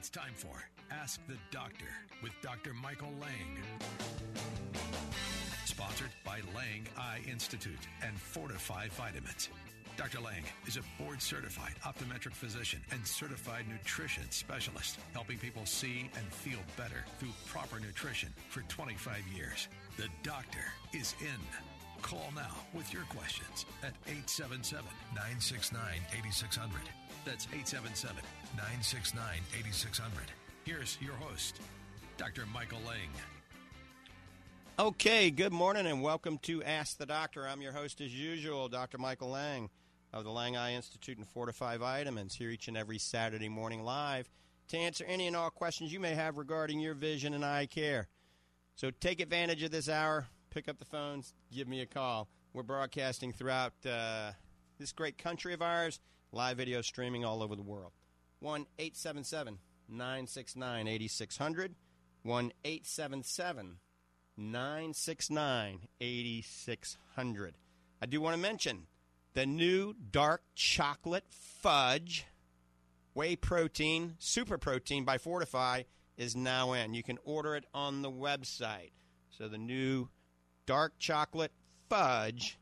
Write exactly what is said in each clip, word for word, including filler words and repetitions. It's time for Ask the Doctor with Doctor Michael Lang. Sponsored by Lang Eye Institute and Fortify Vitamins. Doctor Lang is a board-certified optometric physician and certified nutrition specialist, helping people see and feel better through proper nutrition for twenty-five years. The doctor is in. Call now with your questions at eight seven seven, nine six nine, eight six zero zero. That's eight seven seven, nine six nine, eight six zero zero. Here's your host, Doctor Michael Lang. Okay, good morning and welcome to Ask the Doctor. I'm your host as usual, Doctor Michael Lang of the Lang Eye Institute and Fortify Vitamins, here each and every Saturday morning live to answer any and all questions you may have regarding your vision and eye care. So take advantage of this hour, pick up the phones, give me a call. We're broadcasting throughout uh, this great country of ours. Live video streaming all over the world. one eight seven seven, nine six nine, eight six zero zero. one eight seven seven, nine six nine, eight six zero zero. I do want to mention the new dark chocolate fudge whey protein, super protein by Fortify is now in. You can order it on the website. So the new dark chocolate fudge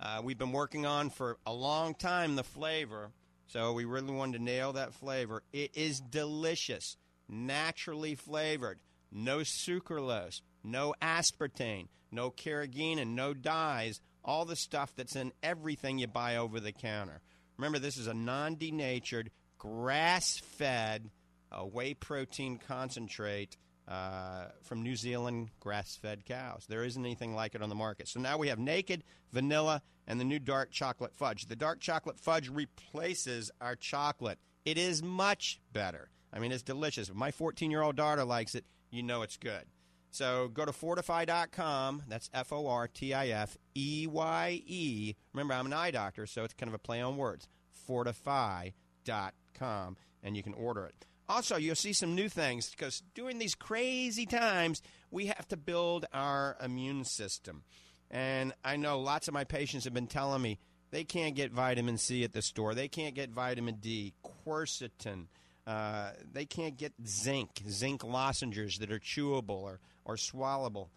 Uh, we've been working on for a long time, the flavor, so we really wanted to nail that flavor. It is delicious, naturally flavored, no sucralose, no aspartame, no carrageenan, no dyes, all the stuff that's in everything you buy over the counter. Remember, this is a non-denatured, grass-fed uh, whey protein concentrate Uh, from New Zealand grass-fed cows. There isn't anything like it on the market. So now we have naked, vanilla, and the new dark chocolate fudge. The dark chocolate fudge replaces our chocolate. It is much better. I mean, it's delicious. If my fourteen-year-old daughter likes it, you know it's good. So go to Fortify dot com. That's F O R T I F E Y E. Remember, I'm an eye doctor, so it's kind of a play on words. Fortify dot com, and you can order it. Also, you'll see some new things because during these crazy times, we have to build our immune system. And I know lots of my patients have been telling me they can't get vitamin C at the store. They can't get vitamin D, quercetin. Uh, they can't get zinc, zinc lozenges that are chewable or, or swallowable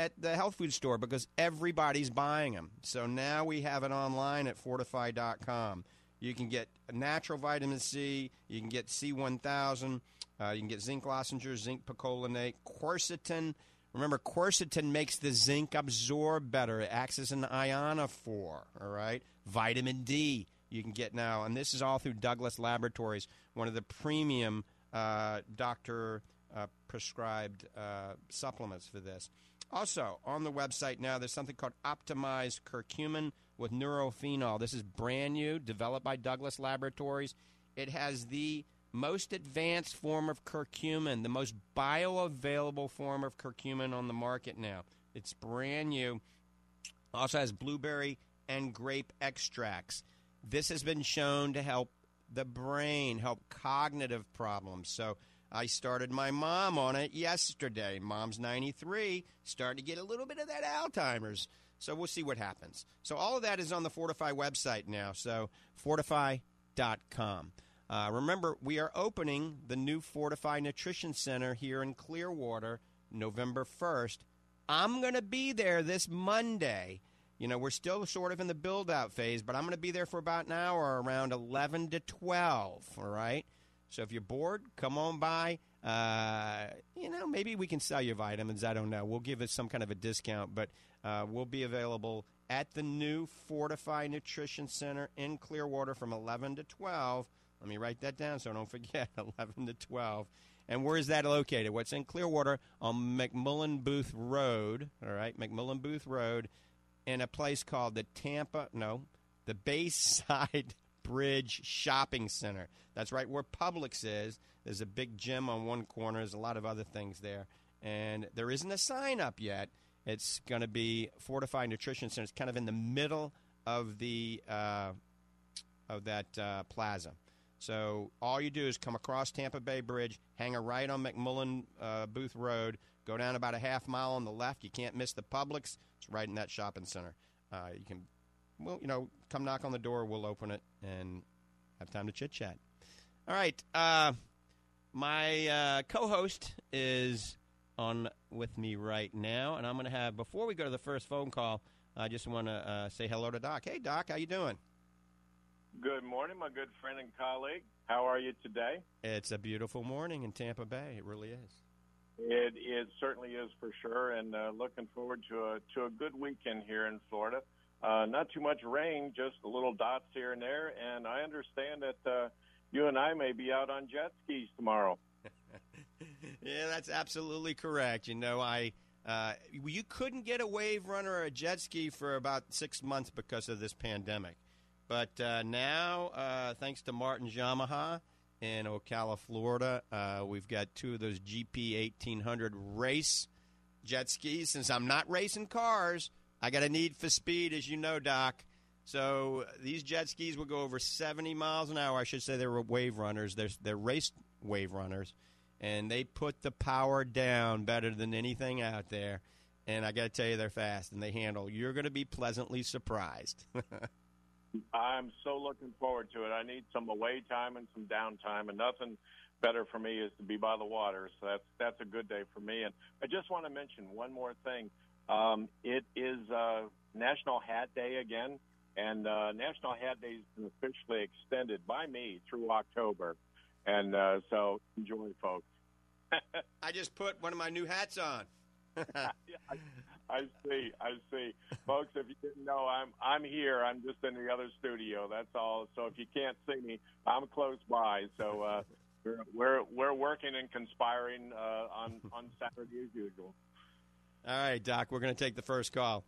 at the health food store because everybody's buying them. So now we have it online at Fortify dot com. You can get natural vitamin C. You can get C one thousand. Uh, you can get zinc lozenges, zinc picolinate, quercetin. Remember, quercetin makes the zinc absorb better. It acts as an ionophore, all right? Vitamin D you can get now. And this is all through Douglas Laboratories, one of the premium uh, doctor uh, prescribed uh, supplements for this. Also, on the website now, there's something called Optimized Curcumin with Neurophenol. This is brand new, developed by Douglas Laboratories. It has the most advanced form of curcumin, the most bioavailable form of curcumin on the market now. It's brand new. Also has blueberry and grape extracts. This has been shown to help the brain, help cognitive problems. So I started my mom on it yesterday. Mom's ninety-three, starting to get a little bit of that Alzheimer's. So we'll see what happens. So all of that is on the Fortify website now, so Fortify dot com. Uh, remember, we are opening the new Fortify Nutrition Center here in Clearwater November first. I'm going to be there this Monday. You know, we're still sort of in the build-out phase, but I'm going to be there for about an hour, around eleven to twelve, all right? So if you're bored, come on by. Uh, you know, maybe we can sell you vitamins. I don't know. We'll give it some kind of a discount, but uh, we'll be available at the new Fortify Nutrition Center in Clearwater from eleven to twelve. Let me write that down so I don't forget, eleven to twelve. And where is that located? Well, it's in Clearwater on McMullen Booth Road, all right, McMullen Booth Road. in a place called the Tampa, no, the Bayside Bridge Shopping Center. That's right where Publix is. There's a big gym on one corner. There's a lot of other things there. And there isn't a sign up yet. It's going to be Fortify Nutrition Center. It's kind of in the middle of the uh, of that uh, plaza. So all you do is come across Tampa Bay Bridge, hang a right on McMullen uh, Booth Road, go down about a half mile on the left. You can't miss the Publix. It's right in that shopping center. Uh, you can, well, you know, come knock on the door. We'll open it and have time to chit-chat. All right. Uh, my uh, co-host is on with me right now, and I'm going to have, before we go to the first phone call, I just want to uh, say hello to Doc. Hey, Doc, how you doing? Good morning, my good friend and colleague. How are you today? It's a beautiful morning in Tampa Bay. It really is. It, it certainly is for sure, and uh, looking forward to a, to a good weekend here in Florida. Uh, not too much rain, just little dots here and there, and I understand that uh, you and I may be out on jet skis tomorrow. Yeah, that's absolutely correct. You know, I uh, you couldn't get a wave runner or a jet ski for about six months because of this pandemic. But uh, now, uh, thanks to Martin Yamaha in Ocala, Florida, uh, we've got two of those G P eighteen hundred race jet skis. Since I'm not racing cars, I got a need for speed, as you know, Doc. So these jet skis will go over seventy miles an hour. I should say they were wave runners. They're, they're race wave runners. And they put the power down better than anything out there. And I got to tell you, they're fast and they handle. You're going to be pleasantly surprised. I'm so looking forward to it. I need some away time and some downtime, and nothing better for me is to be by the water. So that's that's a good day for me. And I just want to mention one more thing. Um, it is uh, National Hat Day again, and uh, National Hat Day has been officially extended by me through October. And uh, so enjoy, folks. I just put one of my new hats on. I, I see, I see. Folks, if you didn't know, I'm I'm here. I'm just in the other studio, that's all. So if you can't see me, I'm close by. So uh, we're, we're we're working and conspiring uh, on, on Saturday as usual. All right, Doc, we're going to take the first call.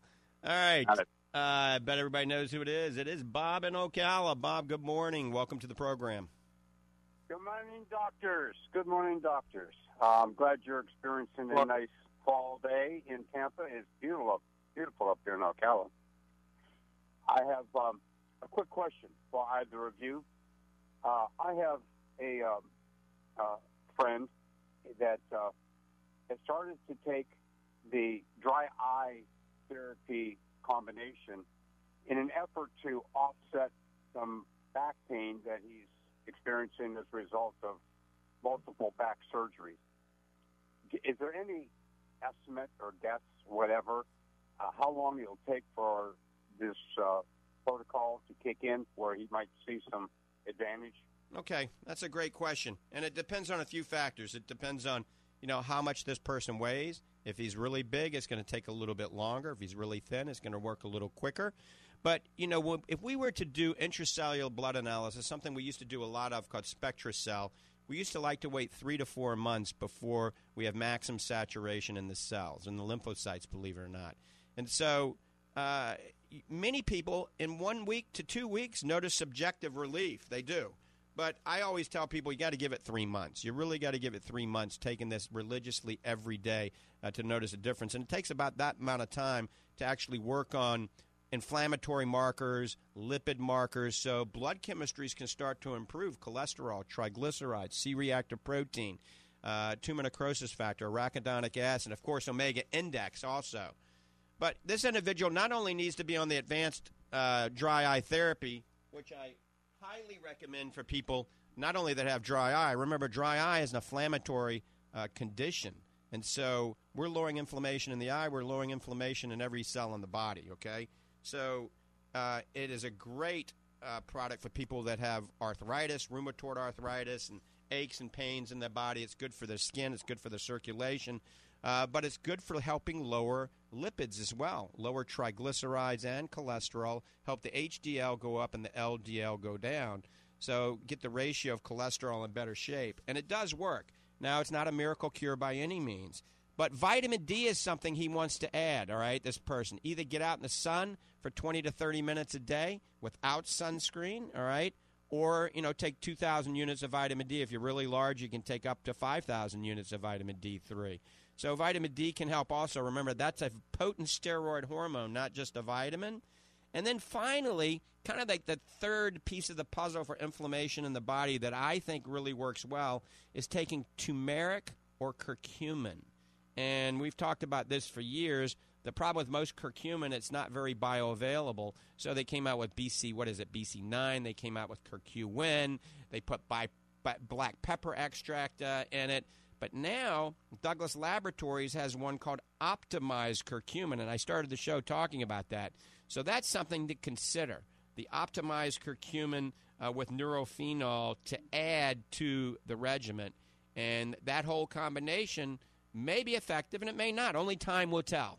All right. Uh, I bet everybody knows who it is. It is Bob in Ocala. Bob, good morning. Welcome to the program. Good morning, doctors. Good morning, doctors. Uh, I'm glad you're experiencing a nice fall day in Tampa. It's beautiful, beautiful up there in Ocala. I have um, a quick question for either of you. Uh, I have a um, uh, friend that uh, has started to take the dry eye therapy combination in an effort to offset some back pain that he's experiencing as a result of multiple back surgeries. Is there any estimate or guess, whatever, uh, how long it'll take for this uh, protocol to kick in where he might see some advantage? Okay, that's a great question. And it depends on a few factors. It depends on, you know, how much this person weighs. If he's really big, it's going to take a little bit longer. If he's really thin, it's going to work a little quicker. But, you know, if we were to do intracellular blood analysis, something we used to do a lot of called SpectraCell, we used to like to wait three to four months before we have maximum saturation in the cells, in the lymphocytes, believe it or not. And so uh, many people in one week to two weeks notice subjective relief. They do. But I always tell people you got to give it three months. You really got to give it three months, taking this religiously every day uh, to notice a difference. And it takes about that amount of time to actually work on inflammatory markers, lipid markers, so blood chemistries can start to improve. Cholesterol, triglycerides, C-reactive protein, uh, tumor necrosis factor, arachidonic acid, and, of course, omega index also. But this individual not only needs to be on the advanced uh, dry eye therapy, which I highly recommend for people not only that have dry eye. Remember, dry eye is an inflammatory uh, condition, and so we're lowering inflammation in the eye. We're lowering inflammation in every cell in the body, okay? So uh, it is a great uh, product for people that have arthritis, rheumatoid arthritis, and aches and pains in their body. It's good for their skin. It's good for their circulation. Uh, but it's good for helping lower lipids as well, lower triglycerides and cholesterol, help the H D L go up and the L D L go down. So get the ratio of cholesterol in better shape. And it does work. Now, it's not a miracle cure by any means, But vitamin D is something he wants to add, all right, this person. Either get out in the sun for twenty to thirty minutes a day without sunscreen, all right, or, you know, take two thousand units of vitamin D. If you're really large, you can take up to five thousand units of vitamin D three. So vitamin D can help also. Remember, that's a potent steroid hormone, not just a vitamin. And then finally, kind of like the third piece of the puzzle for inflammation in the body that I think really works well is taking turmeric or curcumin. And we've talked about this for years. The problem with most curcumin, it's not very bioavailable. So they came out with B C, what is it, B C nine. They came out with CurcuWIN. They put bi- bi- black pepper extract uh, in it. But now Douglas Laboratories has one called Optimized Curcumin, and I started the show talking about that. So that's something to consider, the Optimized Curcumin uh, with Neurophenol to add to the regimen. And that whole combination may be effective, and it may not. Only time will tell.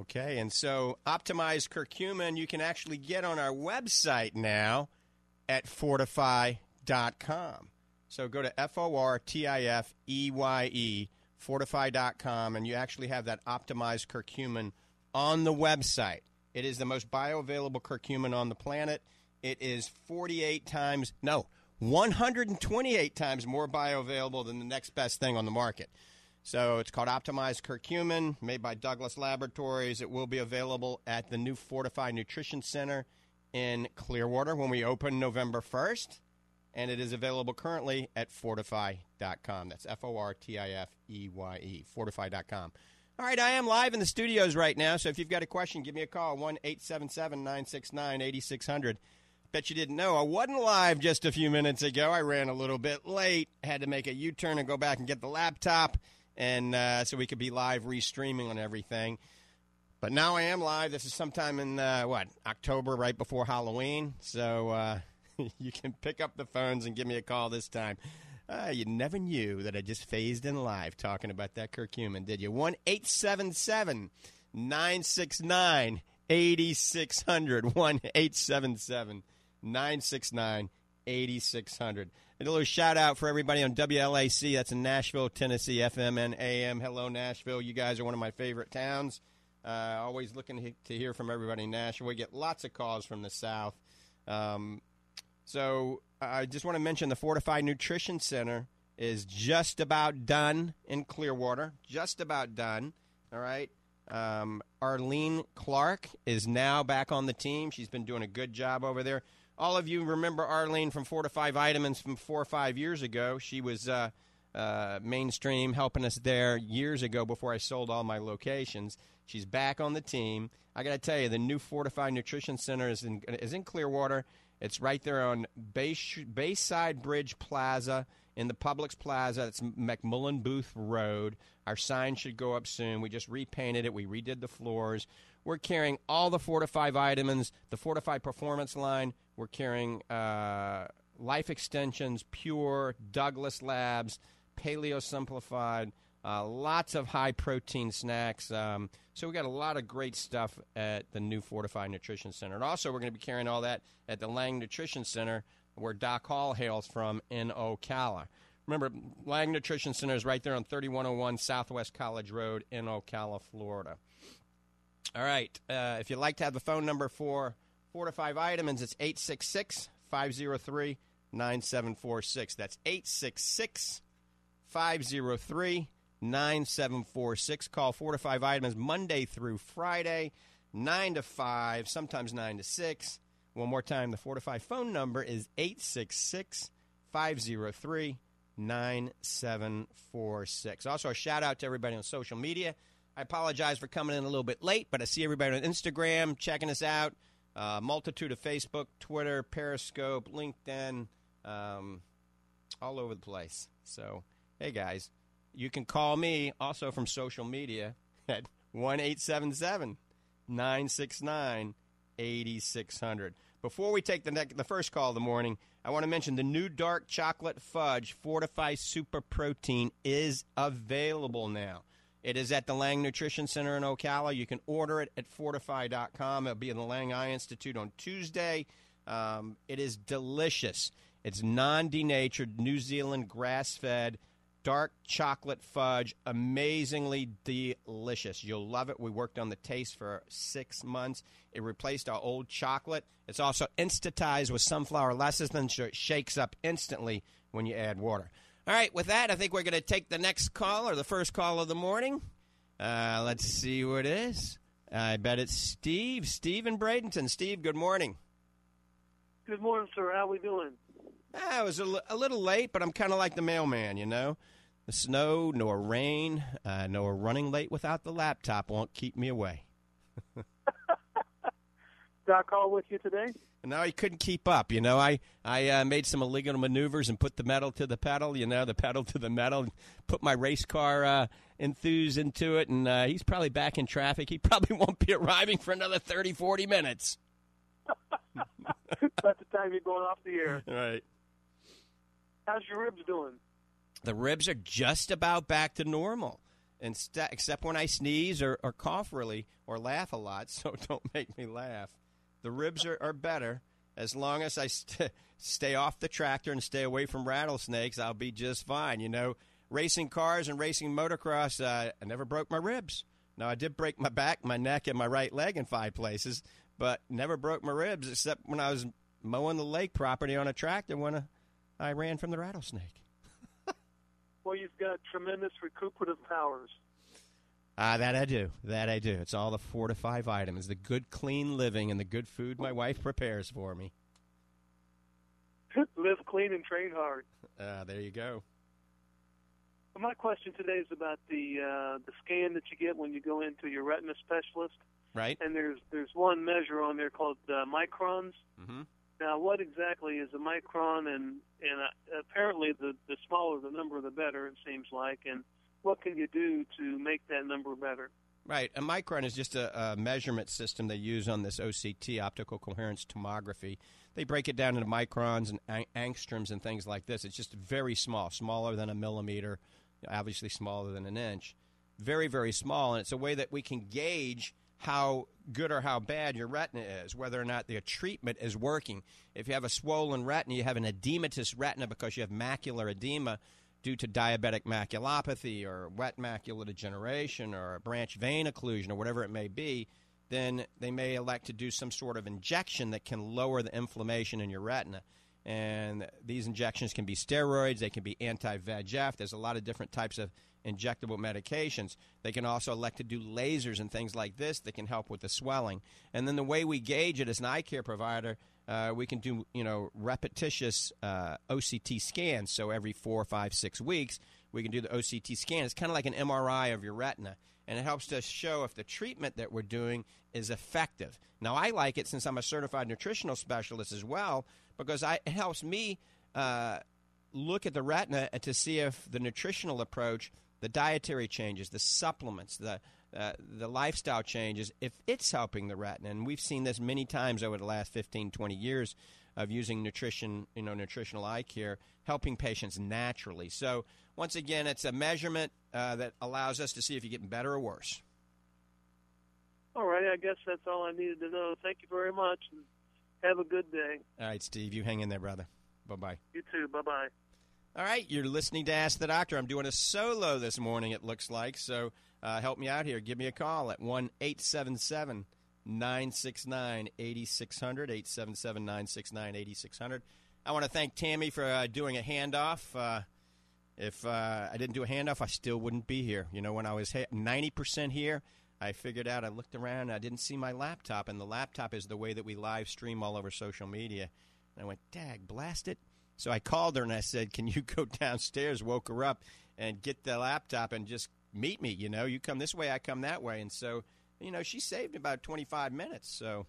Okay, and so Optimized Curcumin you can actually get on our website now at fortify dot com. So go to F O R T I F E Y E, fortify dot com, and you actually have that Optimized Curcumin on the website. It is the most bioavailable curcumin on the planet. It is forty-eight times, no, one hundred twenty-eight times more bioavailable than the next best thing on the market. So it's called Optimized Curcumin, made by Douglas Laboratories. It will be available at the new Fortify Nutrition Center in Clearwater when we open November first. And it is available currently at fortify dot com. That's F O R T I F E Y E, fortify dot com. All right, I am live in the studios right now, so if you've got a question, give me a call, one eight seven seven, nine six nine, eight six zero zero. Bet you didn't know I wasn't live just a few minutes ago. I ran a little bit late, had to make a U-turn and go back and get the laptop, and uh, so we could be live restreaming on everything. But now I am live. This is sometime in, uh, what, October, right before Halloween, so... Uh, you can pick up the phones and give me a call this time. Uh, you never knew that I just phased in live talking about that curcumin, did you? one eight seven seven, nine six nine, eight six zero zero, one eight seven seven, nine six nine, eight six zero zero. And a little shout-out for everybody on W L A C. That's in Nashville, Tennessee, F M and A M. Hello, Nashville. You guys are one of my favorite towns. Uh, always looking to hear from everybody in Nashville. We get lots of calls from the South. Um, so I just want to mention the Fortify Nutrition Center is just about done in Clearwater, just about done. All right. Um, Arlene Clark is now back on the team. She's been doing a good job over there. All of you remember Arlene from Fortify Vitamins from four or five years ago. She was uh, uh, mainstream helping us there years ago before I sold all my locations. She's back on the team. I got to tell you, the new Fortify Nutrition Center is in, is in Clearwater. It's right there on Bay, Bayside Bridge Plaza in the Publix Plaza. It's McMullen Booth Road. Our sign should go up soon. We just repainted it. We redid the floors. We're carrying all the Fortify vitamins, the Fortify Performance line. We're carrying uh, Life Extensions, Pure, Douglas Labs, Paleo Simplified. Uh, lots of high-protein snacks. Um, so we got a lot of great stuff at the new Fortify Nutrition Center. And also we're going to be carrying all that at the Lang Nutrition Center, where Doc Hall hails from in Ocala. Remember, Lang Nutrition Center is right there on thirty-one oh one Southwest College Road in Ocala, Florida. All right. Uh, if you'd like to have the phone number for Fortify Vitamins, it's eight six six, five oh three, nine seven four six. That's eight six six, five oh three, nine seven four six. nine seven four six. Call Fortify Vitamins Monday through Friday, nine to five, sometimes nine to six. One more time, the Fortify phone number is eight six six, five oh three, nine seven four six. Also, a shout-out to everybody on social media. I apologize for coming in a little bit late, but I see everybody on Instagram checking us out. Uh, multitude of Facebook, Twitter, Periscope, LinkedIn, um, all over the place. So, hey, guys. You can call me also from social media at one eight seven seven, nine six nine, eight six zero zero. Before we take the ne- the first call of the morning, I want to mention the new dark chocolate fudge Fortify Super Protein is available now. It is at the Lang Nutrition Center in Ocala. You can order it at fortify dot com. It'll be in the Lang Eye Institute on Tuesday. Um, it is delicious. It's non-denatured, New Zealand grass-fed. dark chocolate fudge, amazingly delicious. You'll love it. We worked on the taste for six months. It replaced our old chocolate. It's also instantized with sunflower lecithin, so it shakes up instantly when you add water. All right, with that, I think we're going to take the next call, or the first call of the morning. Uh, let's see who it is. I bet it's Steve. Steve in Bradenton. Steve, good morning. Good morning, sir. How we doing? I was a, l- a little late, but I'm kind of like the mailman, you know. The snow, nor rain, uh, nor running late without the laptop won't keep me away. Did I call with you today? No, he couldn't keep up. You know, I, I uh, made some illegal maneuvers and put the metal to the pedal, you know, the pedal to the metal, and put my race car uh, enthuse into it, and uh, he's probably back in traffic. He probably won't be arriving for another thirty, forty minutes. That's the time you're going off the air. All right. How's your ribs doing? The ribs are just about back to normal, and st- except when I sneeze or, or cough really or laugh a lot, so don't make me laugh. The ribs are, are better. As long as I st- stay off the tractor and stay away from rattlesnakes, I'll be just fine. You know, racing cars and racing motocross, uh, I never broke my ribs. Now, I did break my back, my neck, and my right leg in five places, but never broke my ribs except when I was mowing the lake property on a tractor when a I ran from the rattlesnake. Well, you've got tremendous recuperative powers. Ah, uh, that I do. That I do. It's all the Fortify vitamins, the good, clean living, and the good food my wife prepares for me. Live clean and train hard. Ah, uh, there you go. Well, my question today is about the uh, the scan that you get when you go into your retina specialist. Right. And there's there's one measure on there called uh, microns. Mm-hmm. Now, what exactly is a micron, and and uh, apparently the, the smaller the number, the better, it seems like, and what can you do to make that number better? Right. A micron is just a, a measurement system they use on this O C T, optical coherence tomography. They break it down into microns and ang- angstroms and things like this. It's just very small, smaller than a millimeter, obviously smaller than an inch, very, very small, and it's a way that we can gauge how good or how bad your retina is, whether or not the treatment is working. If you have a swollen retina, you have an edematous retina because you have macular edema due to diabetic maculopathy or wet macular degeneration or a branch vein occlusion or whatever it may be, then they may elect to do some sort of injection that can lower the inflammation in your retina. And these injections can be steroids. They can be anti-V E G F. There's a lot of different types of injectable medications. They can also elect to do lasers and things like this that can help with the swelling. And then the way we gauge it as an eye care provider, uh, we can do, you know, repetitious uh, O C T scans. So every four, five, six weeks, we can do the O C T scan. It's kind of like an M R I of your retina. And it helps to show if the treatment that we're doing is effective. Now, I like it since I'm a certified nutritional specialist as well, because I, it helps me uh, look at the retina to see if the nutritional approach, the dietary changes, the supplements, the uh, the lifestyle changes, if it's helping the retina. And we've seen this many times over the last fifteen, twenty years of using nutrition, you know, nutritional eye care, helping patients naturally. So once again, it's a measurement uh, that allows us to see if you're getting better or worse. All right. I guess that's all I needed to know. Thank you very much. Have a good day. All right, Steve. You hang in there, brother. Bye-bye. You too. Bye-bye. All right, you're listening to Ask the Doctor. I'm doing a solo this morning, it looks like, so uh, help me out here. Give me a call at one eight seven seven nine six nine eight six zero zero, eight seven seven, nine six nine, eight six zero zero. I want to thank Tammy for uh, doing a handoff. Uh, if uh, I didn't do a handoff, I still wouldn't be here. You know, when I was ninety percent here, I figured out, I looked around, and I didn't see my laptop, and the laptop is the way that we live stream all over social media. And I went, dag, blast it. So I called her and I said, can you go downstairs, woke her up, and get the laptop and just meet me, you know? You come this way, I come that way. And so, you know, she saved about twenty-five minutes. So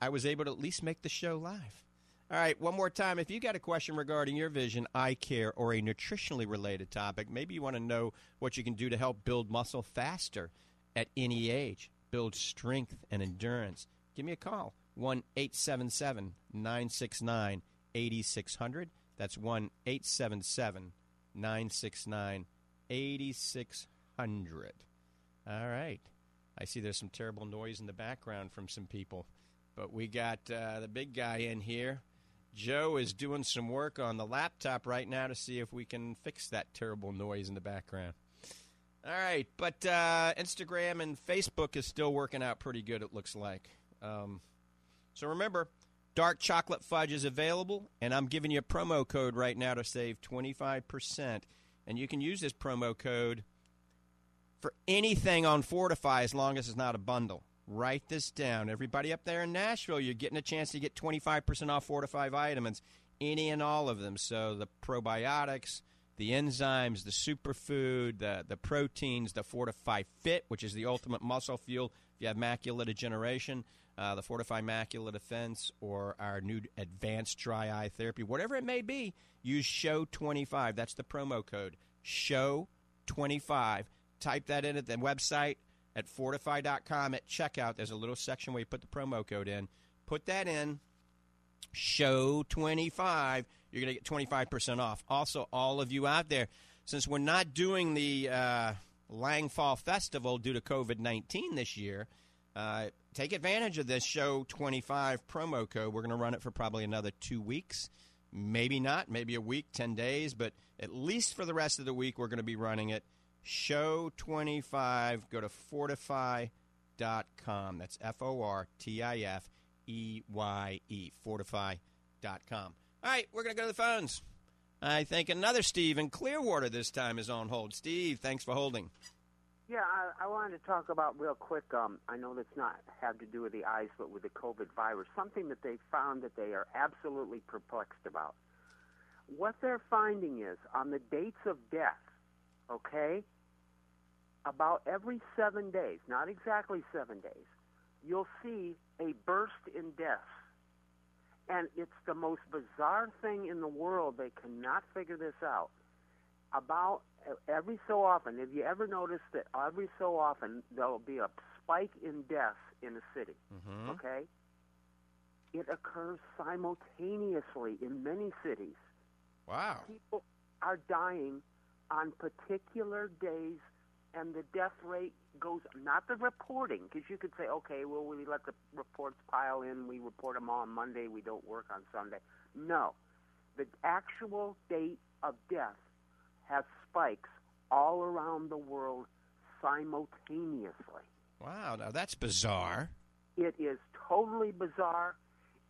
I was able to at least make the show live. All right, one more time. If you got a question regarding your vision, eye care, or a nutritionally related topic, maybe you want to know what you can do to help build muscle faster at any age, build strength and endurance, give me a call, one eight seven seven nine six nine eighty-six hundred. That's one eight seven seven nine six nine eighty-six hundred. All right. I see there's some terrible noise in the background from some people. But we got uh, the big guy in here. Joe is doing some work on the laptop right now to see if we can fix that terrible noise in the background. All right, but uh, Instagram and Facebook is still working out pretty good, it looks like. Um, so remember, dark chocolate fudge is available, and I'm giving you a promo code right now to save twenty-five percent. And you can use this promo code for anything on Fortify as long as it's not a bundle. Write this down. Everybody up there in Nashville, you're getting a chance to get twenty-five percent off Fortify vitamins, any and all of them. So the probiotics, the enzymes, the superfood, the, the proteins, the Fortify Fit, which is the ultimate muscle fuel. If you have macular degeneration, uh, the Fortify Macula Defense, or our new advanced dry eye therapy, whatever it may be, use show twenty-five. That's the promo code, show twenty-five. Type that in at the website. At fortify dot com at checkout, there's a little section where you put the promo code in. Put that in, show twenty-five, you're going to get twenty-five percent off. Also, all of you out there, since we're not doing the uh, Lang Fall Festival due to COVID nineteen this year, uh, take advantage of this show twenty-five promo code. We're going to run it for probably another two weeks. Maybe not, maybe a week, ten days, but at least for the rest of the week, we're going to be running it. show twenty-five, go to fortify dot com. That's F O R T I F E Y E, fortify dot com. All right, we're going to go to the phones. I think another Steve in Clearwater this time is on hold. Steve, thanks for holding. Yeah, I, I wanted to talk about real quick, um, I know that's not had to do with the eyes, but with the COVID virus, something that they found that they are absolutely perplexed about. What they're finding is on the dates of death, okay, about every seven days, not exactly seven days, you'll see a burst in deaths. And it's the most bizarre thing in the world. They cannot figure this out. About every so often, have you ever noticed that every so often there will be a spike in deaths in a city, mm-hmm. okay? It occurs simultaneously in many cities. Wow. People are dying on particular days, and the death rate goes, not the reporting, because you could say, okay, well, we let the reports pile in, we report them on Monday, we don't work on Sunday. No. The actual date of death has spikes all around the world simultaneously. Wow, now that's bizarre. It is totally bizarre.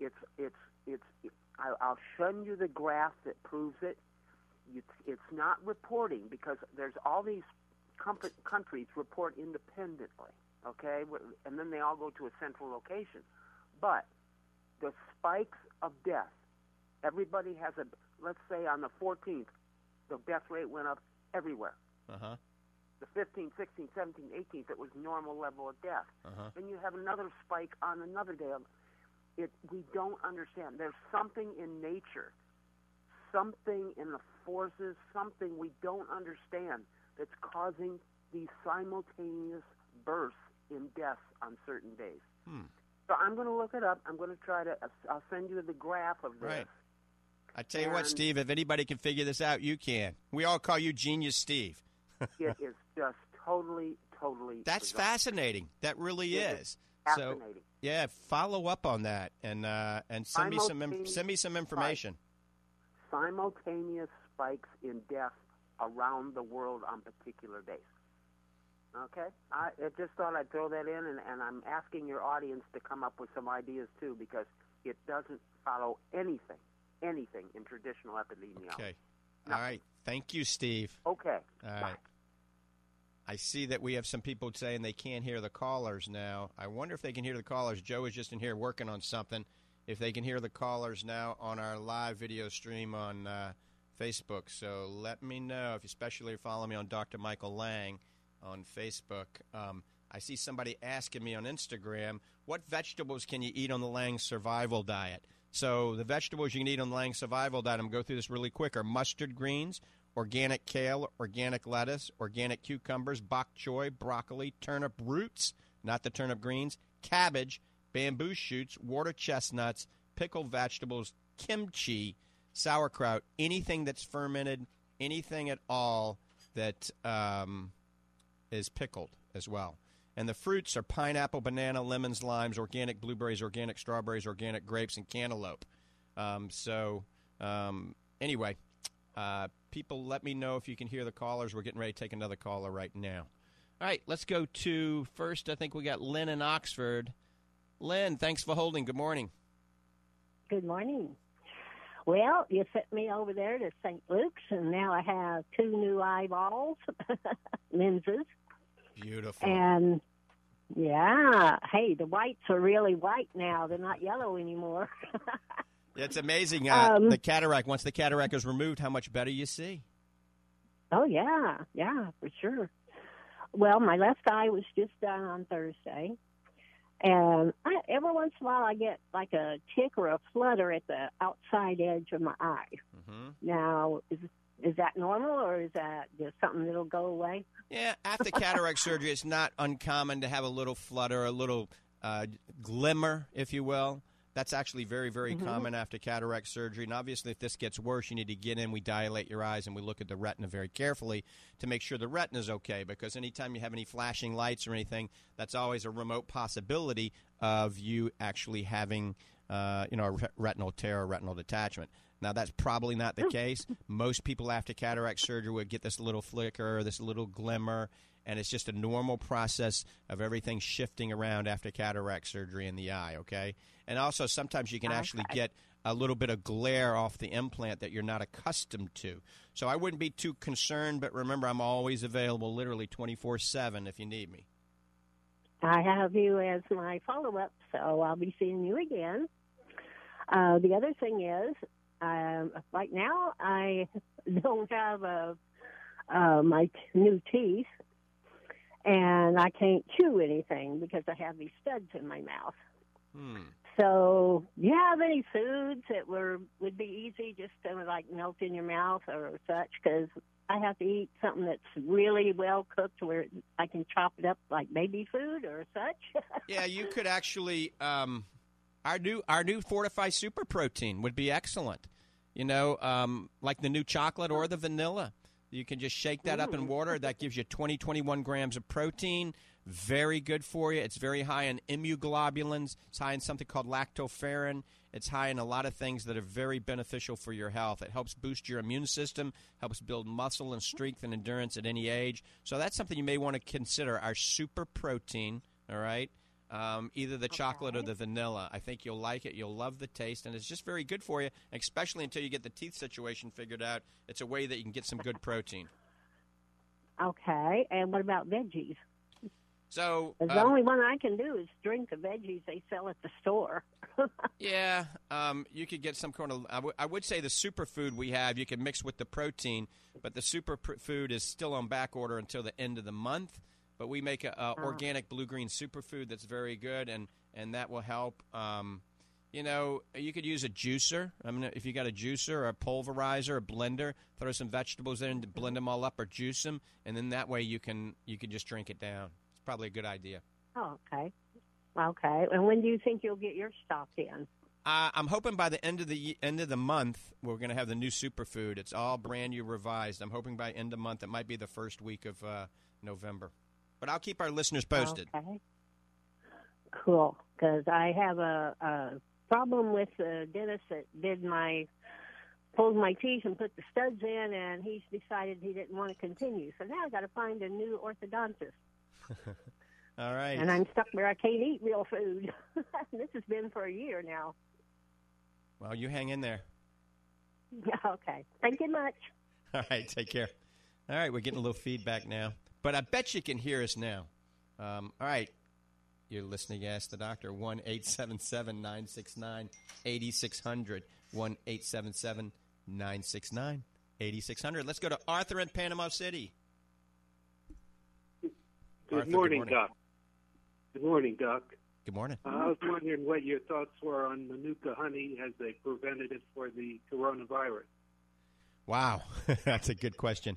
It's, it's, it's, it, I, I'll show you the graph that proves it. It's not reporting because there's all these countries report independently, okay? And then they all go to a central location. But the spikes of death, everybody has a, let's say on the fourteenth, the death rate went up everywhere. Uh-huh. The fifteenth, sixteenth, seventeenth, eighteenth, it was normal level of death. Uh-huh. Then you have another spike on another day. It, we don't understand. There's something in nature, something in the forces, something we don't understand that's causing these simultaneous bursts in deaths on certain days. Hmm. So I'm going to look it up. I'm going to try to, I'll send you the graph of this. Right. I tell you and what, Steve, if anybody can figure this out, you can. We all call you Genius Steve. It is just totally, totally. That's bizarre. Fascinating. That really it is. is. Fascinating. So, yeah, follow up on that and uh, and send me some in, send me some information. Right. Simultaneous spikes in death around the world on particular days. Okay? I, I just thought I'd throw that in, and, and I'm asking your audience to come up with some ideas, too, because it doesn't follow anything, anything in traditional epidemiology. Okay. Nothing. All right. Thank you, Steve. Okay. All right. Bye. I see that we have some people saying they can't hear the callers now. I wonder if they can hear the callers. Joe is just in here working on something. If they can hear the callers now on our live video stream on uh, Facebook. So let me know, if you especially follow me on Doctor Michael Lang on Facebook. Um, I see somebody asking me on Instagram, what vegetables can you eat on the Lang Survival Diet? So the vegetables you can eat on the Lang Survival Diet, I'm going to go through this really quick, are mustard greens, organic kale, organic lettuce, organic cucumbers, bok choy, broccoli, turnip roots, not the turnip greens, cabbage, bamboo shoots, water chestnuts, pickled vegetables, kimchi, sauerkraut, anything that's fermented, anything at all that um, is pickled as well. And the fruits are pineapple, banana, lemons, limes, organic blueberries, organic strawberries, organic grapes, and cantaloupe. Um, so um, anyway, uh, people, let me know if you can hear the callers. We're getting ready to take another caller right now. All right, let's go to first. I think we got Lynn in Oxford. Lynn, thanks for holding. Good morning. Good morning. Well, you sent me over there to Saint Luke's, and now I have two new eyeballs, lenses. Beautiful. And, yeah, hey, the whites are really white now. They're not yellow anymore. It's amazing, uh, um, the cataract. Once the cataract is removed, how much better you see. Oh, yeah, yeah, for sure. Well, my left eye was just done on Thursday. And I, every once in a while, I get like a tick or a flutter at the outside edge of my eye. Mm-hmm. Now, is, is that normal, or is that just something that'll go away? Yeah, after cataract surgery, it's not uncommon to have a little flutter, a little uh, glimmer, if you will. That's actually very, very mm-hmm. common after cataract surgery. And obviously, if this gets worse, you need to get in. We dilate your eyes, and we look at the retina very carefully to make sure the retina's okay, because anytime you have any flashing lights or anything, that's always a remote possibility of you actually having uh, you know, a re- retinal tear or retinal detachment. Now, that's probably not the case. Most people after cataract surgery would get this little flicker, this little glimmer, and it's just a normal process of everything shifting around after cataract surgery in the eye, okay? And also sometimes you can actually get a little bit of glare off the implant that you're not accustomed to. So I wouldn't be too concerned, but remember, I'm always available literally twenty-four seven if you need me. I have you as my follow-up, so I'll be seeing you again. Uh, the other thing is, um, right now I don't have a, uh, my t- new teeth. And I can't chew anything because I have these studs in my mouth. Hmm. So do you have any foods that were would be easy just to, like, melt in your mouth or such? Because I have to eat something that's really well cooked where I can chop it up like baby food or such. Yeah, you could actually um, – our new, our new Fortify Super Protein would be excellent, you know, um, like the new chocolate or the vanilla. You can just shake that up in water. That gives you twenty, twenty-one grams of protein. Very good for you. It's very high in immunoglobulins. It's high in something called lactoferrin. It's high in a lot of things that are very beneficial for your health. It helps boost your immune system, helps build muscle and strength and endurance at any age. So that's something you may want to consider, our super protein, all right, um, either the chocolate or the vanilla. I think you'll like it. You'll love the taste, and it's just very good for you, especially until you get the teeth situation figured out. It's a way that you can get some good protein. Okay, and what about veggies? So um, the only one I can do is drink the veggies they sell at the store. Yeah, um, you could get some kind of I, w- I would say the superfood we have, you can mix with the protein, but the superfood is still on back order until the end of the month. But we make an uh, organic blue-green superfood that's very good, and, and that will help. Um, you know, you could use a juicer. I mean, if you got a juicer or a pulverizer, a blender, throw some vegetables in to blend them all up or juice them, and then that way you can you can just drink it down. It's probably a good idea. Oh, okay. Okay. And when do you think you'll get your stock in? Uh, I'm hoping by the end of the end of the month we're going to have the new superfood. It's all brand new, revised. I'm hoping by end of month. It might be the first week of uh, November. But I'll keep our listeners posted. Okay. Cool, because I have a, a problem with the dentist that did my pulled my teeth and put the studs in, and he's decided he didn't want to continue. So now I got to find a new orthodontist. All right. And I'm stuck where I can't eat real food. This has been for a year now. Well, you hang in there. Okay. Thank you much. All right. Take care. All right. We're getting a little feedback now. But I bet you can hear us now. Um, all right. You're listening to Ask the Doctor, one eight seven seven nine six nine eight six zero zero, one eight seven seven nine six nine eight six zero zero. Let's go to Arthur in Panama City. Good, Arthur, morning, good morning, Doc. Good morning, Doc. Good morning. Uh, I was wondering what your thoughts were on Manuka honey as a preventative for the coronavirus. Wow. That's a good question.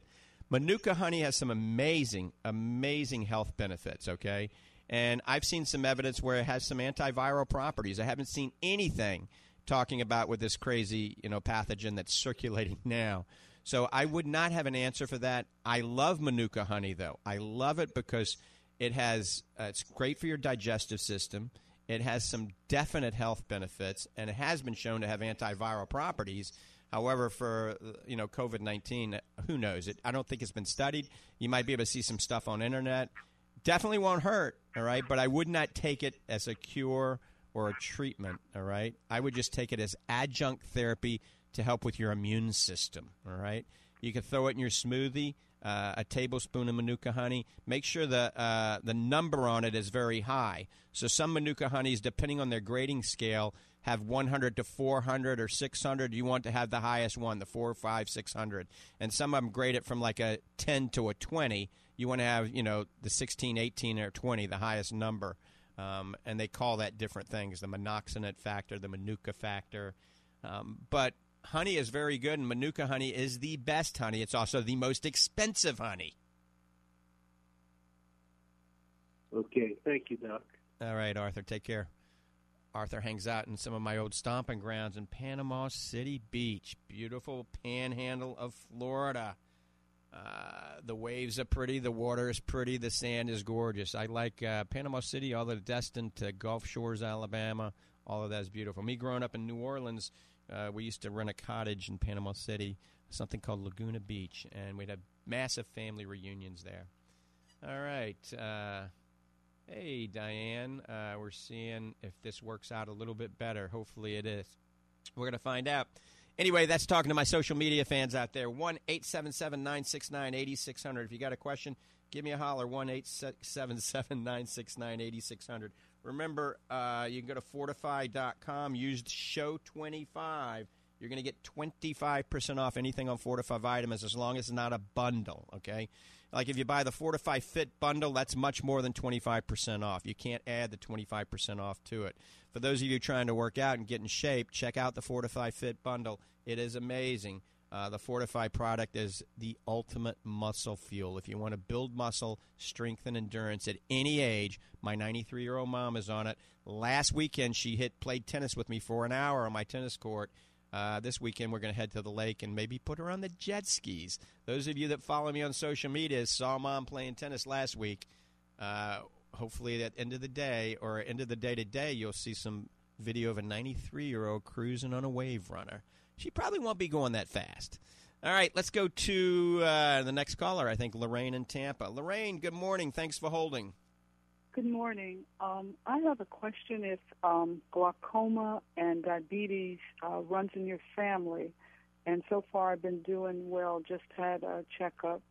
Manuka honey has some amazing, amazing health benefits, okay? And I've seen some evidence where it has some antiviral properties. I haven't seen anything talking about with this crazy, you know, pathogen that's circulating now. So I would not have an answer for that. I love Manuka honey, though. I love it because it has uh, – it's great for your digestive system. It has some definite health benefits, and it has been shown to have antiviral properties. However, for, you know, COVID nineteen, who knows? It, I don't think it's been studied. You might be able to see some stuff on internet. Definitely won't hurt, all right? But I would not take it as a cure or a treatment, all right? I would just take it as adjunct therapy to help with your immune system, all right? You could throw it in your smoothie, uh, a tablespoon of Manuka honey. Make sure the uh, the number on it is very high. So some Manuka honeys, depending on their grading scale, have one hundred to four hundred or six hundred. You want to have the highest one, the four, five, six hundred. And some of them grade it from like a ten to a twenty. You want to have, you know, the sixteen, eighteen, or twenty, the highest number. Um, and they call that different things, the monoxidant factor, the Manuka factor. Um, but honey is very good, and Manuka honey is the best honey. It's also the most expensive honey. Okay. Thank you, Doc. All right, Arthur. Take care. Arthur hangs out in some of my old stomping grounds in Panama City Beach. Beautiful panhandle of Florida. Uh, the waves are pretty. The water is pretty. The sand is gorgeous. I like uh, Panama City, all the destined to Gulf Shores, Alabama. All of that is beautiful. Me growing up in New Orleans, Uh, we used to rent a cottage in Panama City, something called Laguna Beach, and we'd have massive family reunions there. All right. Uh, hey, Diane, uh, we're seeing if this works out a little bit better. Hopefully it is. We're going to find out. Anyway, that's talking to my social media fans out there. one eight seven seven, nine six nine, eight six zero zero. If you got a question, give me a holler. one eight seven seven, nine six nine, eight six zero zero. Remember, uh, you can go to Fortify dot com, use show twenty-five. You're going to get twenty-five percent off anything on Fortify Vitamins as long as it's not a bundle, okay? Like if you buy the Fortify Fit bundle, that's much more than twenty-five percent off. You can't add the twenty-five percent off to it. For those of you trying to work out and get in shape, check out the Fortify Fit bundle. It is amazing. Uh, the Fortify product is the ultimate muscle fuel. If you want to build muscle, strength, and endurance at any age, my ninety-three-year-old mom is on it. Last weekend, she hit played tennis with me for an hour on my tennis court. Uh, this weekend, we're going to head to the lake and maybe put her on the jet skis. Those of you that follow me on social media saw Mom playing tennis last week. Uh, hopefully, at the end of the day or end of the day today, you'll see some video of a ninety-three-year-old cruising on a wave runner. She probably won't be going that fast. All right, let's go to uh, the next caller, I think, Lorraine in Tampa. Lorraine, good morning. Thanks for holding. Good morning. Um, I have a question if um, glaucoma and diabetes uh, runs in your family. And so far I've been doing well, just had a checkup.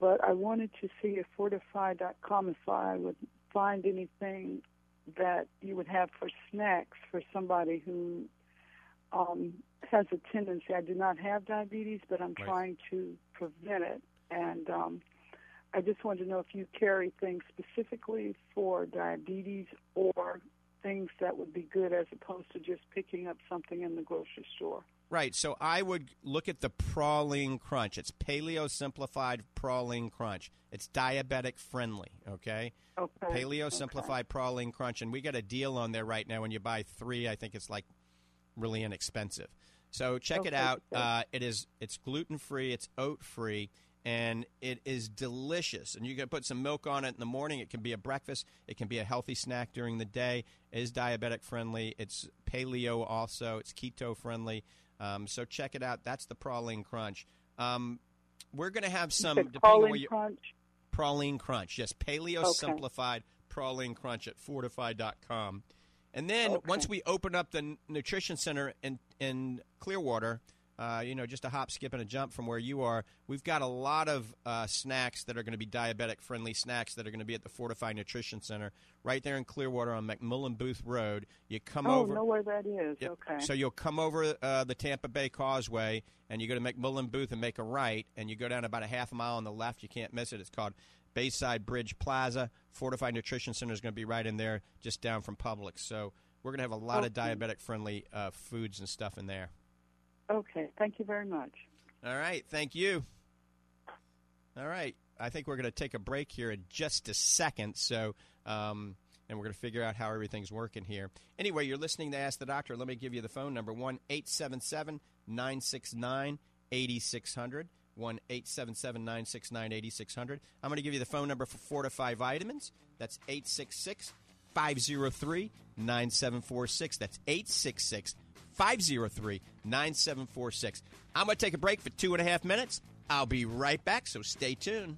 But I wanted to see at Fortify dot com if I would find anything that you would have for snacks for somebody who um, has a tendency. I do not have diabetes, but I'm right. trying to prevent it. And um, I just wanted to know if you carry things specifically for diabetes or things that would be good as opposed to just picking up something in the grocery store. Right. So I would look at the Praline Crunch. It's Paleo Simplified Praline Crunch. It's diabetic friendly, okay? Okay. Paleo okay. Simplified Praline Crunch. And we got a deal on there right now. When you buy three, I think it's like really inexpensive. So check okay. it out. Uh, it is, it's gluten-free, it's oat-free, and it is delicious. And you can put some milk on it in the morning. It can be a breakfast. It can be a healthy snack during the day. It is diabetic-friendly. It's paleo also. It's keto-friendly. Um, so check it out. That's the Praline Crunch. Um, we're going to have some. You said Praline you, Crunch? Praline Crunch. Yes, Paleo okay. Simplified Praline Crunch at Fortify dot com. And then okay. once we open up the Nutrition Center in, in Clearwater, uh, you know, just a hop, skip, and a jump from where you are, we've got a lot of uh, snacks that are going to be diabetic-friendly snacks that are going to be at the Fortify Nutrition Center right there in Clearwater on McMullen Booth Road. You come oh, over. Oh, know where that is. Yep. Okay. So you'll come over uh, the Tampa Bay Causeway, and you go to McMullen Booth and make a right, and you go down about a half a mile on the left. You can't miss it. It's called Bayside Bridge Plaza. Fortify Nutrition Center is going to be right in there, just down from Publix. So we're going to have a lot okay. of diabetic-friendly uh, foods and stuff in there. Okay. Thank you very much. All right. Thank you. All right. I think we're going to take a break here in just a second. So, um, and we're going to figure out how everything's working here. Anyway, you're listening to Ask the Doctor. Let me give you the phone number, one eight seven seven, nine six nine, eight six zero zero. one eight seven seven, nine six nine, eight six zero zero. I'm going to give you the phone number for Fortify Vitamins. That's eight six six, five oh three, eight six six, five zero three, nine seven four six. That's eight six six, five zero three, nine seven four six. I'm going to take a break for two and a half minutes. I'll be right back, so stay tuned.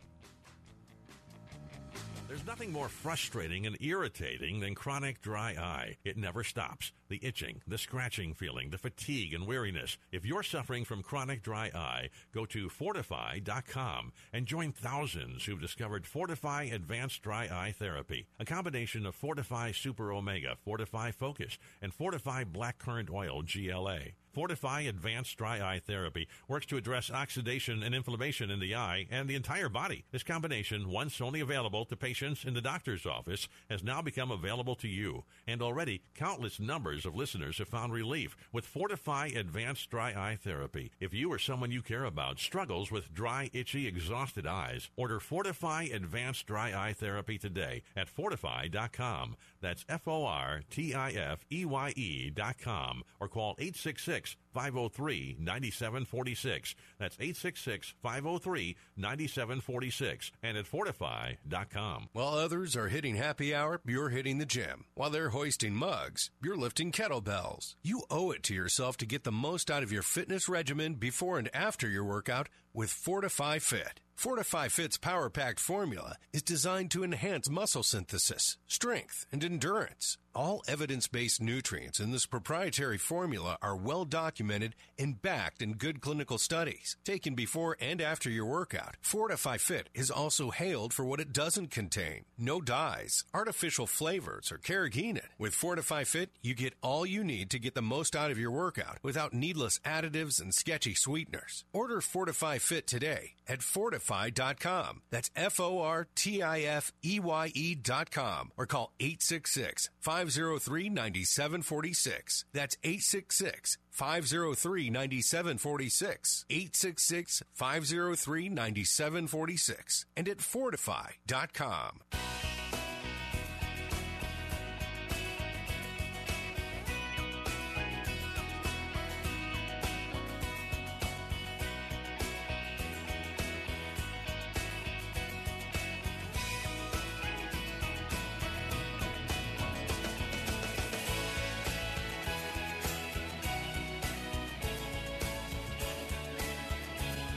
There's nothing more frustrating and irritating than chronic dry eye. It never stops. The itching, the scratching feeling, the fatigue and weariness. If you're suffering from chronic dry eye, go to Fortify dot com and join thousands who've discovered Fortify Advanced Dry Eye Therapy. A combination of Fortify Super Omega, Fortify Focus, and Fortify Black Current Oil G L A. Fortify Advanced Dry Eye Therapy works to address oxidation and inflammation in the eye and the entire body. This combination, once only available to patients in the doctor's office, has now become available to you. And already, countless numbers of listeners have found relief with Fortify Advanced Dry Eye Therapy. If you or someone you care about struggles with dry, itchy, exhausted eyes, order Fortify Advanced Dry Eye Therapy today at Fortify dot com. That's F O R T I F E Y E dot com or call eight six six, five zero three, nine seven four six. That's eight six six, five zero three, nine seven four six and at Fortify dot com. While others are hitting happy hour, you're hitting the gym. While they're hoisting mugs, you're lifting kettlebells. You owe it to yourself to get the most out of your fitness regimen before and after your workout with Fortify Fit. Fortify Fit's power-packed formula is designed to enhance muscle synthesis, strength, and endurance. All evidence-based nutrients in this proprietary formula are well-documented and backed in good clinical studies. Taken before and after your workout, Fortify Fit is also hailed for what it doesn't contain. No dyes, artificial flavors, or carrageenan. With Fortify Fit, you get all you need to get the most out of your workout without needless additives and sketchy sweeteners. Order Fortify Fit today at Fortify. Fortify dot com. That's F O R T I F E Y E dot com or call eight six six, five zero three, nine seven four six. That's eight six six, five zero three, nine seven four six. eight six six, five zero three, nine seven four six. And at Fortify dot com.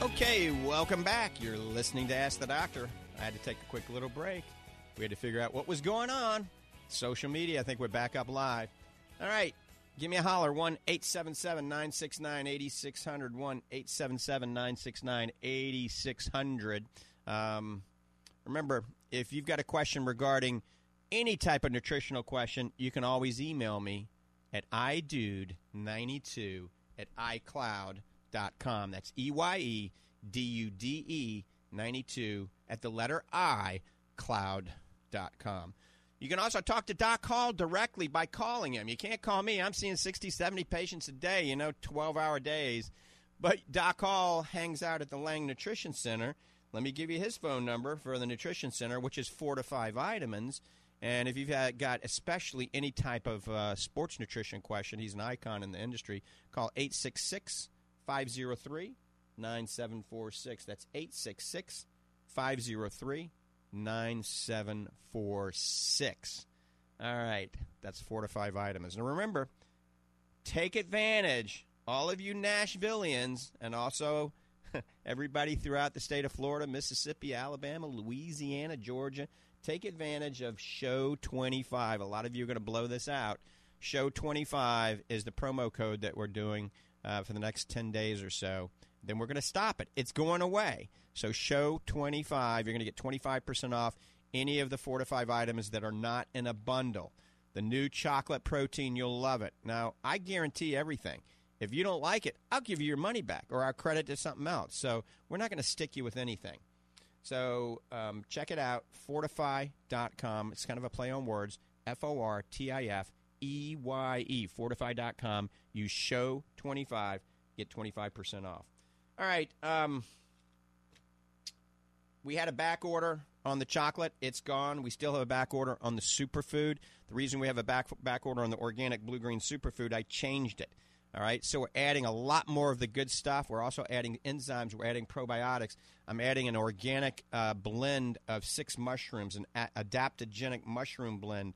Okay, welcome back. You're listening to Ask the Doctor. I had to take a quick little break. We had to figure out what was going on. Social media, I think we're back up live. All right, give me a holler, one eight seven seven, nine six nine, eight six zero zero, one eight seven seven, nine six nine, eight six zero zero. Um, remember, if you've got a question regarding any type of nutritional question, you can always email me at i dude nine two at i cloud dot com. That's E Y E. D U D E ninety-two at the letter I cloud dot com. You can also talk to Doc Hall directly by calling him. You can't call me. I'm seeing sixty, seventy patients a day, you know, twelve-hour days. But Doc Hall hangs out at the Lang Nutrition Center. Let me give you his phone number for the Nutrition Center, which is Fortify Vitamins. And if you've had, got especially any type of uh, sports nutrition question, he's an icon in the industry, call eight six six, five zero three, nine seven four six. nine seven four six. That's eight six six, five zero three, nine seven four six. All right. That's Fortify Vitamins. Now remember, take advantage, all of you Nashvilleians, and also everybody throughout the state of Florida, Mississippi, Alabama, Louisiana, Georgia. Take advantage of Show twenty-five. A lot of you are going to blow this out. Show twenty-five is the promo code that we're doing uh, for the next ten days or so. Then we're going to stop it. It's going away. So Show twenty-five, you're going to get twenty-five percent off any of the Fortify vitamins that are not in a bundle. The new chocolate protein, you'll love it. Now, I guarantee everything. If you don't like it, I'll give you your money back or I'll credit to something else. So we're not going to stick you with anything. So um, check it out, Fortify dot com. It's kind of a play on words, F O R T I F E Y E, Fortify dot com. Use Show twenty-five, get twenty-five percent off. All right, um, we had a back order on the chocolate. It's gone. We still have a back order on the superfood. The reason we have a back back order on the organic blue-green superfood, I changed it. All right, so we're adding a lot more of the good stuff. We're also adding enzymes. We're adding probiotics. I'm adding an organic uh, blend of six mushrooms, an a- adaptogenic mushroom blend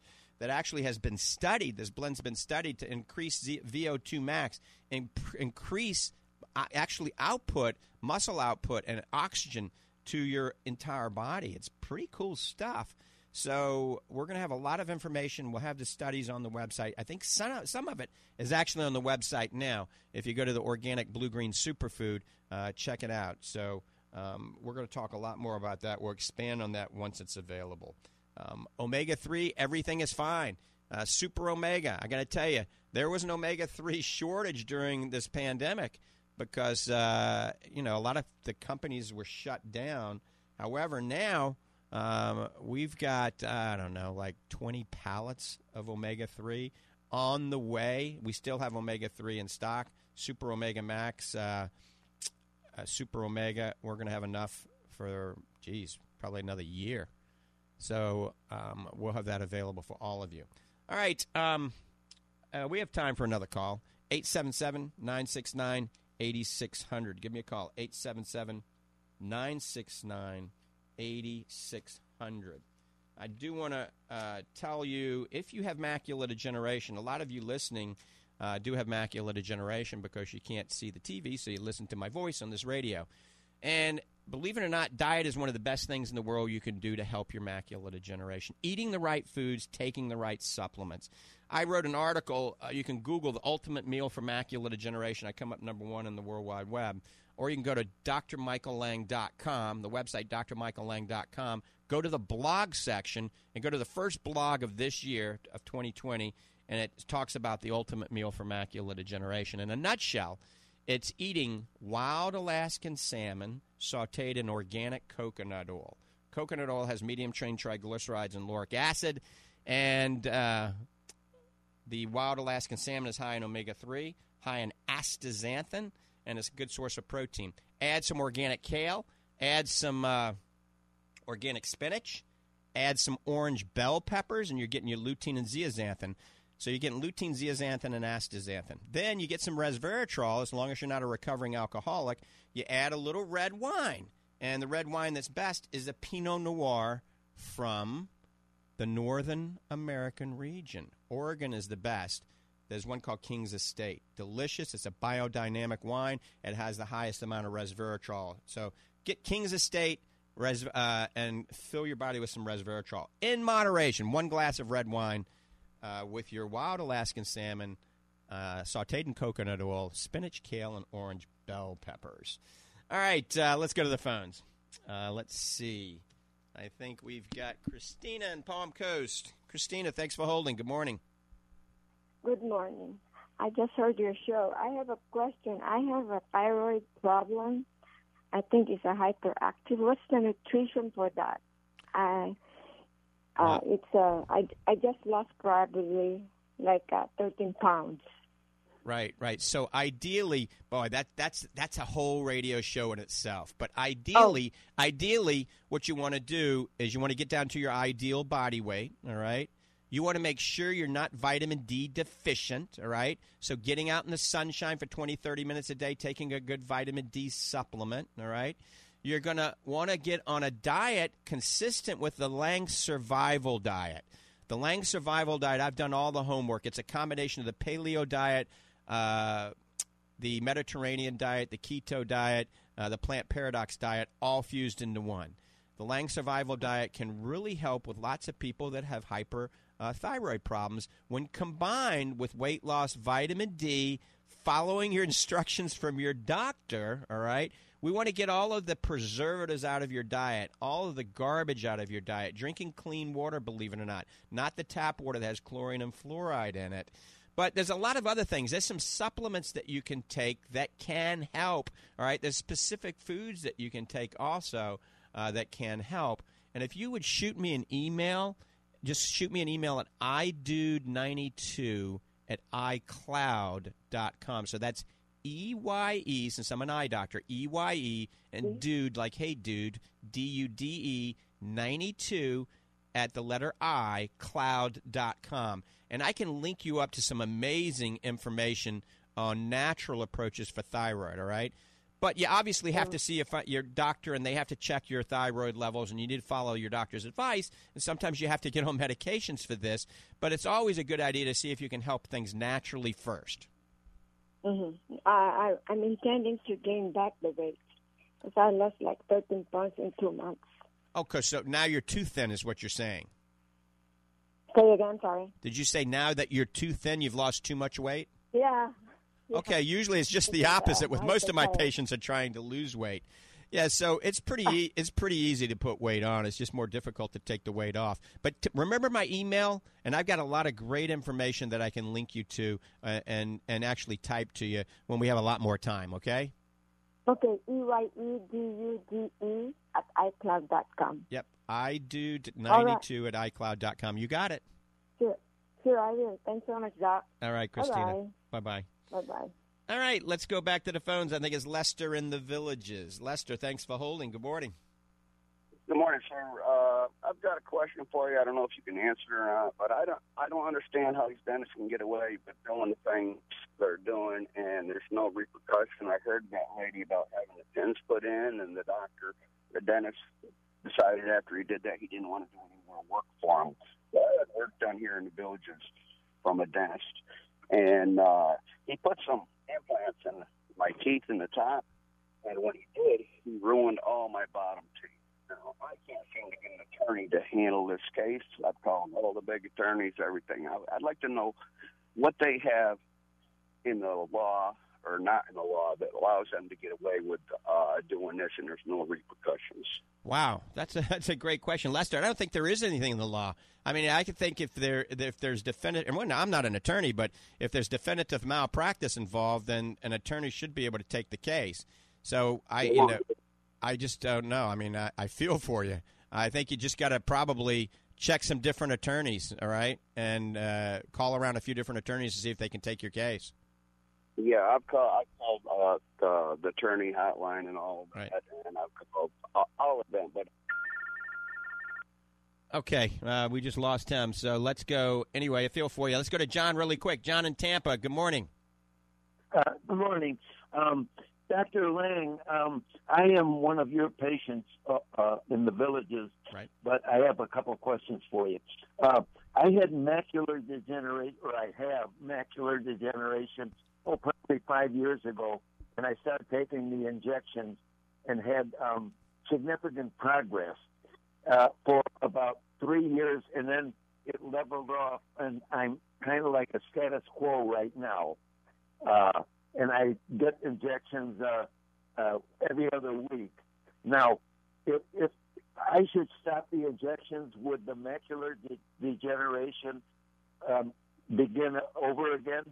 that actually has been studied. This blend's been studied to increase V O two max and increase actually output, muscle output, and oxygen to your entire body. It's pretty cool stuff. So we're going to have a lot of information. We'll have the studies on the website. I think some of, some of it is actually on the website now. If you go to the Organic Blue Green Superfood, uh, check it out. So um, we're going to talk a lot more about that. We'll expand on that once it's available. Um, omega three, everything is fine. Uh, Super Omega, I got to tell you, there was an omega three shortage during this pandemic because, uh, you know, a lot of the companies were shut down. However, now um, we've got, uh, I don't know, like twenty pallets of omega three on the way. We still have omega three in stock. Super Omega Max, uh, uh, Super Omega, we're going to have enough for, geez, probably another year. So um, we'll have that available for all of you. All right. Um, uh, we have time for another call. eight seven seven, nine six nine, eight six zero zero. Give me a call. eight seven seven, nine six nine, eight six zero zero. I do want to uh, tell you, if you have macular degeneration, a lot of you listening uh, do have macular degeneration because you can't see the T V, so you listen to my voice on this radio. And believe it or not, diet is one of the best things in the world you can do to help your macular degeneration. Eating the right foods, taking the right supplements. I wrote an article. Uh, you can Google the ultimate meal for macular degeneration. I come up number one in the World Wide Web. Or you can go to Dr Michael Lang dot com, the website Dr Michael Lang dot com. Go to the blog section and go to the first blog of this year, of twenty twenty, and it talks about the ultimate meal for macular degeneration. In a nutshell, it's eating wild Alaskan salmon sautéed in organic coconut oil. Coconut oil has medium-chain triglycerides and lauric acid, and uh, the wild Alaskan salmon is high in omega three, high in astaxanthin, and it's a good source of protein. Add some organic kale, add some uh, organic spinach, add some orange bell peppers, and you're getting your lutein and zeaxanthin. So you're getting lutein, zeaxanthin, and astaxanthin. Then you get some resveratrol, as long as you're not a recovering alcoholic. You add a little red wine. And the red wine that's best is a Pinot Noir from the Northern American region. Oregon is the best. There's one called King's Estate. Delicious. It's a biodynamic wine. It has the highest amount of resveratrol. So get King's Estate res- uh, and fill your body with some resveratrol. In moderation, one glass of red wine. Uh, with your wild Alaskan salmon, uh, sautéed in coconut oil, spinach, kale, and orange bell peppers. All right, uh, let's go to the phones. Uh, let's see. I think we've got Christina in Palm Coast. Christina, thanks for holding. Good morning. Good morning. I just heard your show. I have a question. I have a thyroid problem. I think it's a hyperactive. What's the nutrition for that? I... Uh, it's uh, I, I just lost probably like uh, thirteen pounds. Right, right. So ideally, boy, that that's that's a whole radio show in itself. But ideally, oh. ideally, what you want to do is you want to get down to your ideal body weight. All right. You want to make sure you're not vitamin D deficient. All right. So getting out in the sunshine for twenty, thirty minutes a day, taking a good vitamin D supplement. All right. You're going to want to get on a diet consistent with the Lange Survival Diet. The Lange Survival Diet, I've done all the homework. It's a combination of the Paleo Diet, uh, the Mediterranean Diet, the Keto Diet, uh, the Plant Paradox Diet, all fused into one. The Lange Survival Diet can really help with lots of people that have hyperthyroid uh, problems when combined with weight loss, vitamin D, following your instructions from your doctor, all right? We want to get all of the preservatives out of your diet, all of the garbage out of your diet, drinking clean water, believe it or not, not the tap water that has chlorine and fluoride in it. But there's a lot of other things. There's some supplements that you can take that can help, all right? There's specific foods that you can take also uh, that can help. And if you would shoot me an email, just shoot me an email at i dude ninety two at i cloud dot com. So that's E Y E, since I'm an eye doctor, E Y E, and dude, like, hey, dude, D U D E, ninety-two, at the letter I, cloud dot com. And I can link you up to some amazing information on natural approaches for thyroid, all right? But you obviously have to see if your doctor, and they have to check your thyroid levels, and you need to follow your doctor's advice. And sometimes you have to get on medications for this. But it's always a good idea to see if you can help things naturally first. Mm-hmm. I, I, I'm intending to gain back the weight because I lost like thirteen pounds in two months. Okay, so now you're too thin is what you're saying. Say again, sorry. Did you say now that you're too thin, you've lost too much weight? Yeah. Okay, usually it's just the opposite with most of my patients are trying to lose weight. Yeah, so it's pretty e- it's pretty easy to put weight on. It's just more difficult to take the weight off. But t- remember my email, and I've got a lot of great information that I can link you to uh, and, and actually type to you when we have a lot more time, okay? Okay, E Y E D U D E at i cloud dot com. Yep, I do ninety-two at i cloud dot com. You got it. Sure, sure, I do. Thanks so much, Doc. All right, Christina. Bye-bye. Bye-bye. All right, let's go back to the phones. I think it's Lester in the Villages. Lester, thanks for holding. Good morning. Good morning, sir. Uh, I've got a question for you. I don't know if you can answer it or not, but I don't I don't understand how these dentists can get away with doing the things they're doing, and there's no repercussion. I heard that lady about having the pins put in, and the doctor, the dentist, decided after he did that he didn't want to do any more work for him. So I had work done here in the Villages from a dentist. And uh, he put some implants in my teeth in the top, and when he did, he ruined all my bottom teeth. Now, I can't seem to get an attorney to handle this case. I've called all the big attorneys, everything. I'd like to know what they have in the law or not in the law that allows them to get away with uh, doing this, and there's no repercussions. Wow, that's a, that's a great question, Lester. I don't think there is anything in the law. I mean, I could think if there if there's defendant, and well, I'm not an attorney, but if there's definitive malpractice involved, then an attorney should be able to take the case. So I, you know, I just don't know. I mean, I, I feel for you. I think you just got to probably check some different attorneys, all right, and uh, call around a few different attorneys to see if they can take your case. Yeah, I've called, I've called uh, the, the attorney hotline and all of that, right. And I've called uh, all of them. But okay, uh, we just lost him, so let's go. Anyway, I feel for you. Let's go to John really quick. John in Tampa, good morning. Uh, good morning. Um, Doctor Lang, um, I am one of your patients uh, uh, in the Villages, right. But I have a couple of questions for you. Uh, I had macular degeneration, or I have macular degeneration, Oh, probably five years ago, and I started taking the injections and had um, significant progress uh, for about three years, and then it leveled off, and I'm kind of like a status quo right now. Uh, and I get injections uh, uh, every other week. Now, if, if I should stop the injections, would the macular de- degeneration um, begin over again?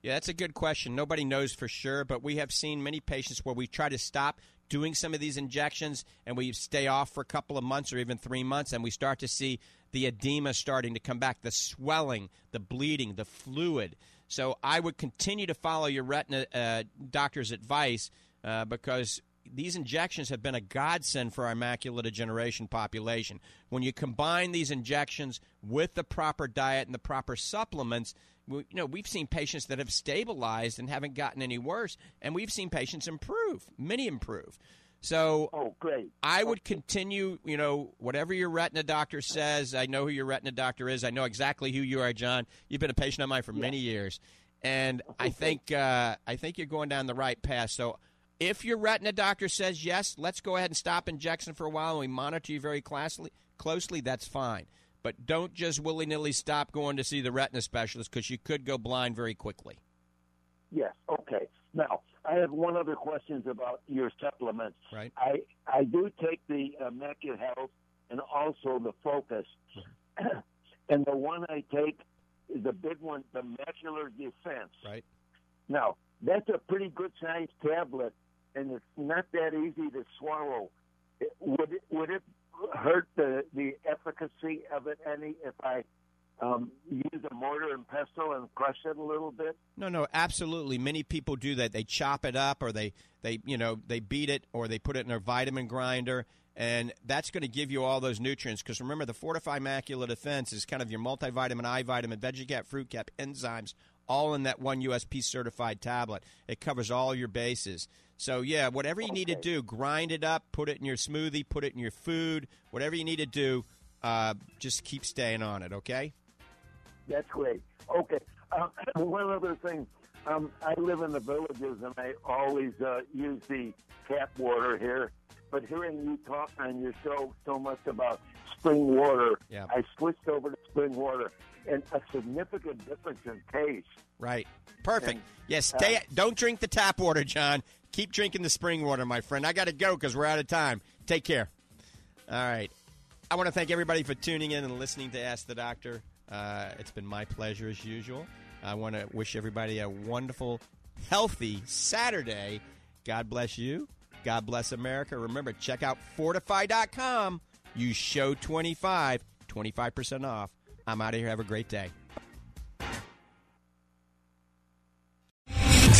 Yeah, that's a good question. Nobody knows for sure, but we have seen many patients where we try to stop doing some of these injections and we stay off for a couple of months or even three months, and we start to see the edema starting to come back, the swelling, the bleeding, the fluid. So I would continue to follow your retina uh, doctor's advice uh, because these injections have been a godsend for our macular degeneration population. When you combine these injections with the proper diet and the proper supplements, you know, we've seen patients that have stabilized and haven't gotten any worse, and we've seen patients improve, many improve. So oh, great. I would continue, you know, whatever your retina doctor says. I know who your retina doctor is. I know exactly who you are, John. You've been a patient of mine for yeah. many years, and I think uh, I think you're going down the right path. So if your retina doctor says yes, let's go ahead and stop injection for a while, and we monitor you very closely, that's fine. But don't just willy-nilly stop going to see the retina specialist because you could go blind very quickly. Yes, okay. Now, I have one other question about your supplements. Right. I, I do take the uh, Macula Health and also the Focus. Mm-hmm. And the one I take, the big one, the Macula Defense. Right. Now, that's a pretty good-sized tablet, and it's not that easy to swallow. It, would it, would it hurt the, the efficacy of it any if I um, use a mortar and pestle and crush it a little bit? No, no, absolutely. Many people do that. They chop it up, or they, they you know they beat it, or they put it in their vitamin grinder, and that's going to give you all those nutrients. Because remember, the Fortify Macula Defense is kind of your multivitamin, eye vitamin, veggie cap, fruit cap, enzymes, all in that one U S P certified tablet. It covers all your bases. So, yeah, whatever you okay. need to do, grind it up, put it in your smoothie, put it in your food, whatever you need to do, uh, just keep staying on it, okay? That's great. Okay. Uh, one other thing. Um, I live in the villages, and I always uh, use the tap water here. But hearing you talk on your show so much about spring water, yeah. I switched over to spring water, and a significant difference in taste. Right. Perfect. And, yes. Stay, uh, don't drink the tap water, John. Keep drinking the spring water, my friend. I got to go because we're out of time. Take care. All right. I want to thank everybody for tuning in and listening to Ask the Doctor. Uh, it's been my pleasure as usual. I want to wish everybody a wonderful, healthy Saturday. God bless you. God bless America. Remember, check out Fortify dot com. Use show twenty-five, twenty-five percent off. I'm out of here. Have a great day.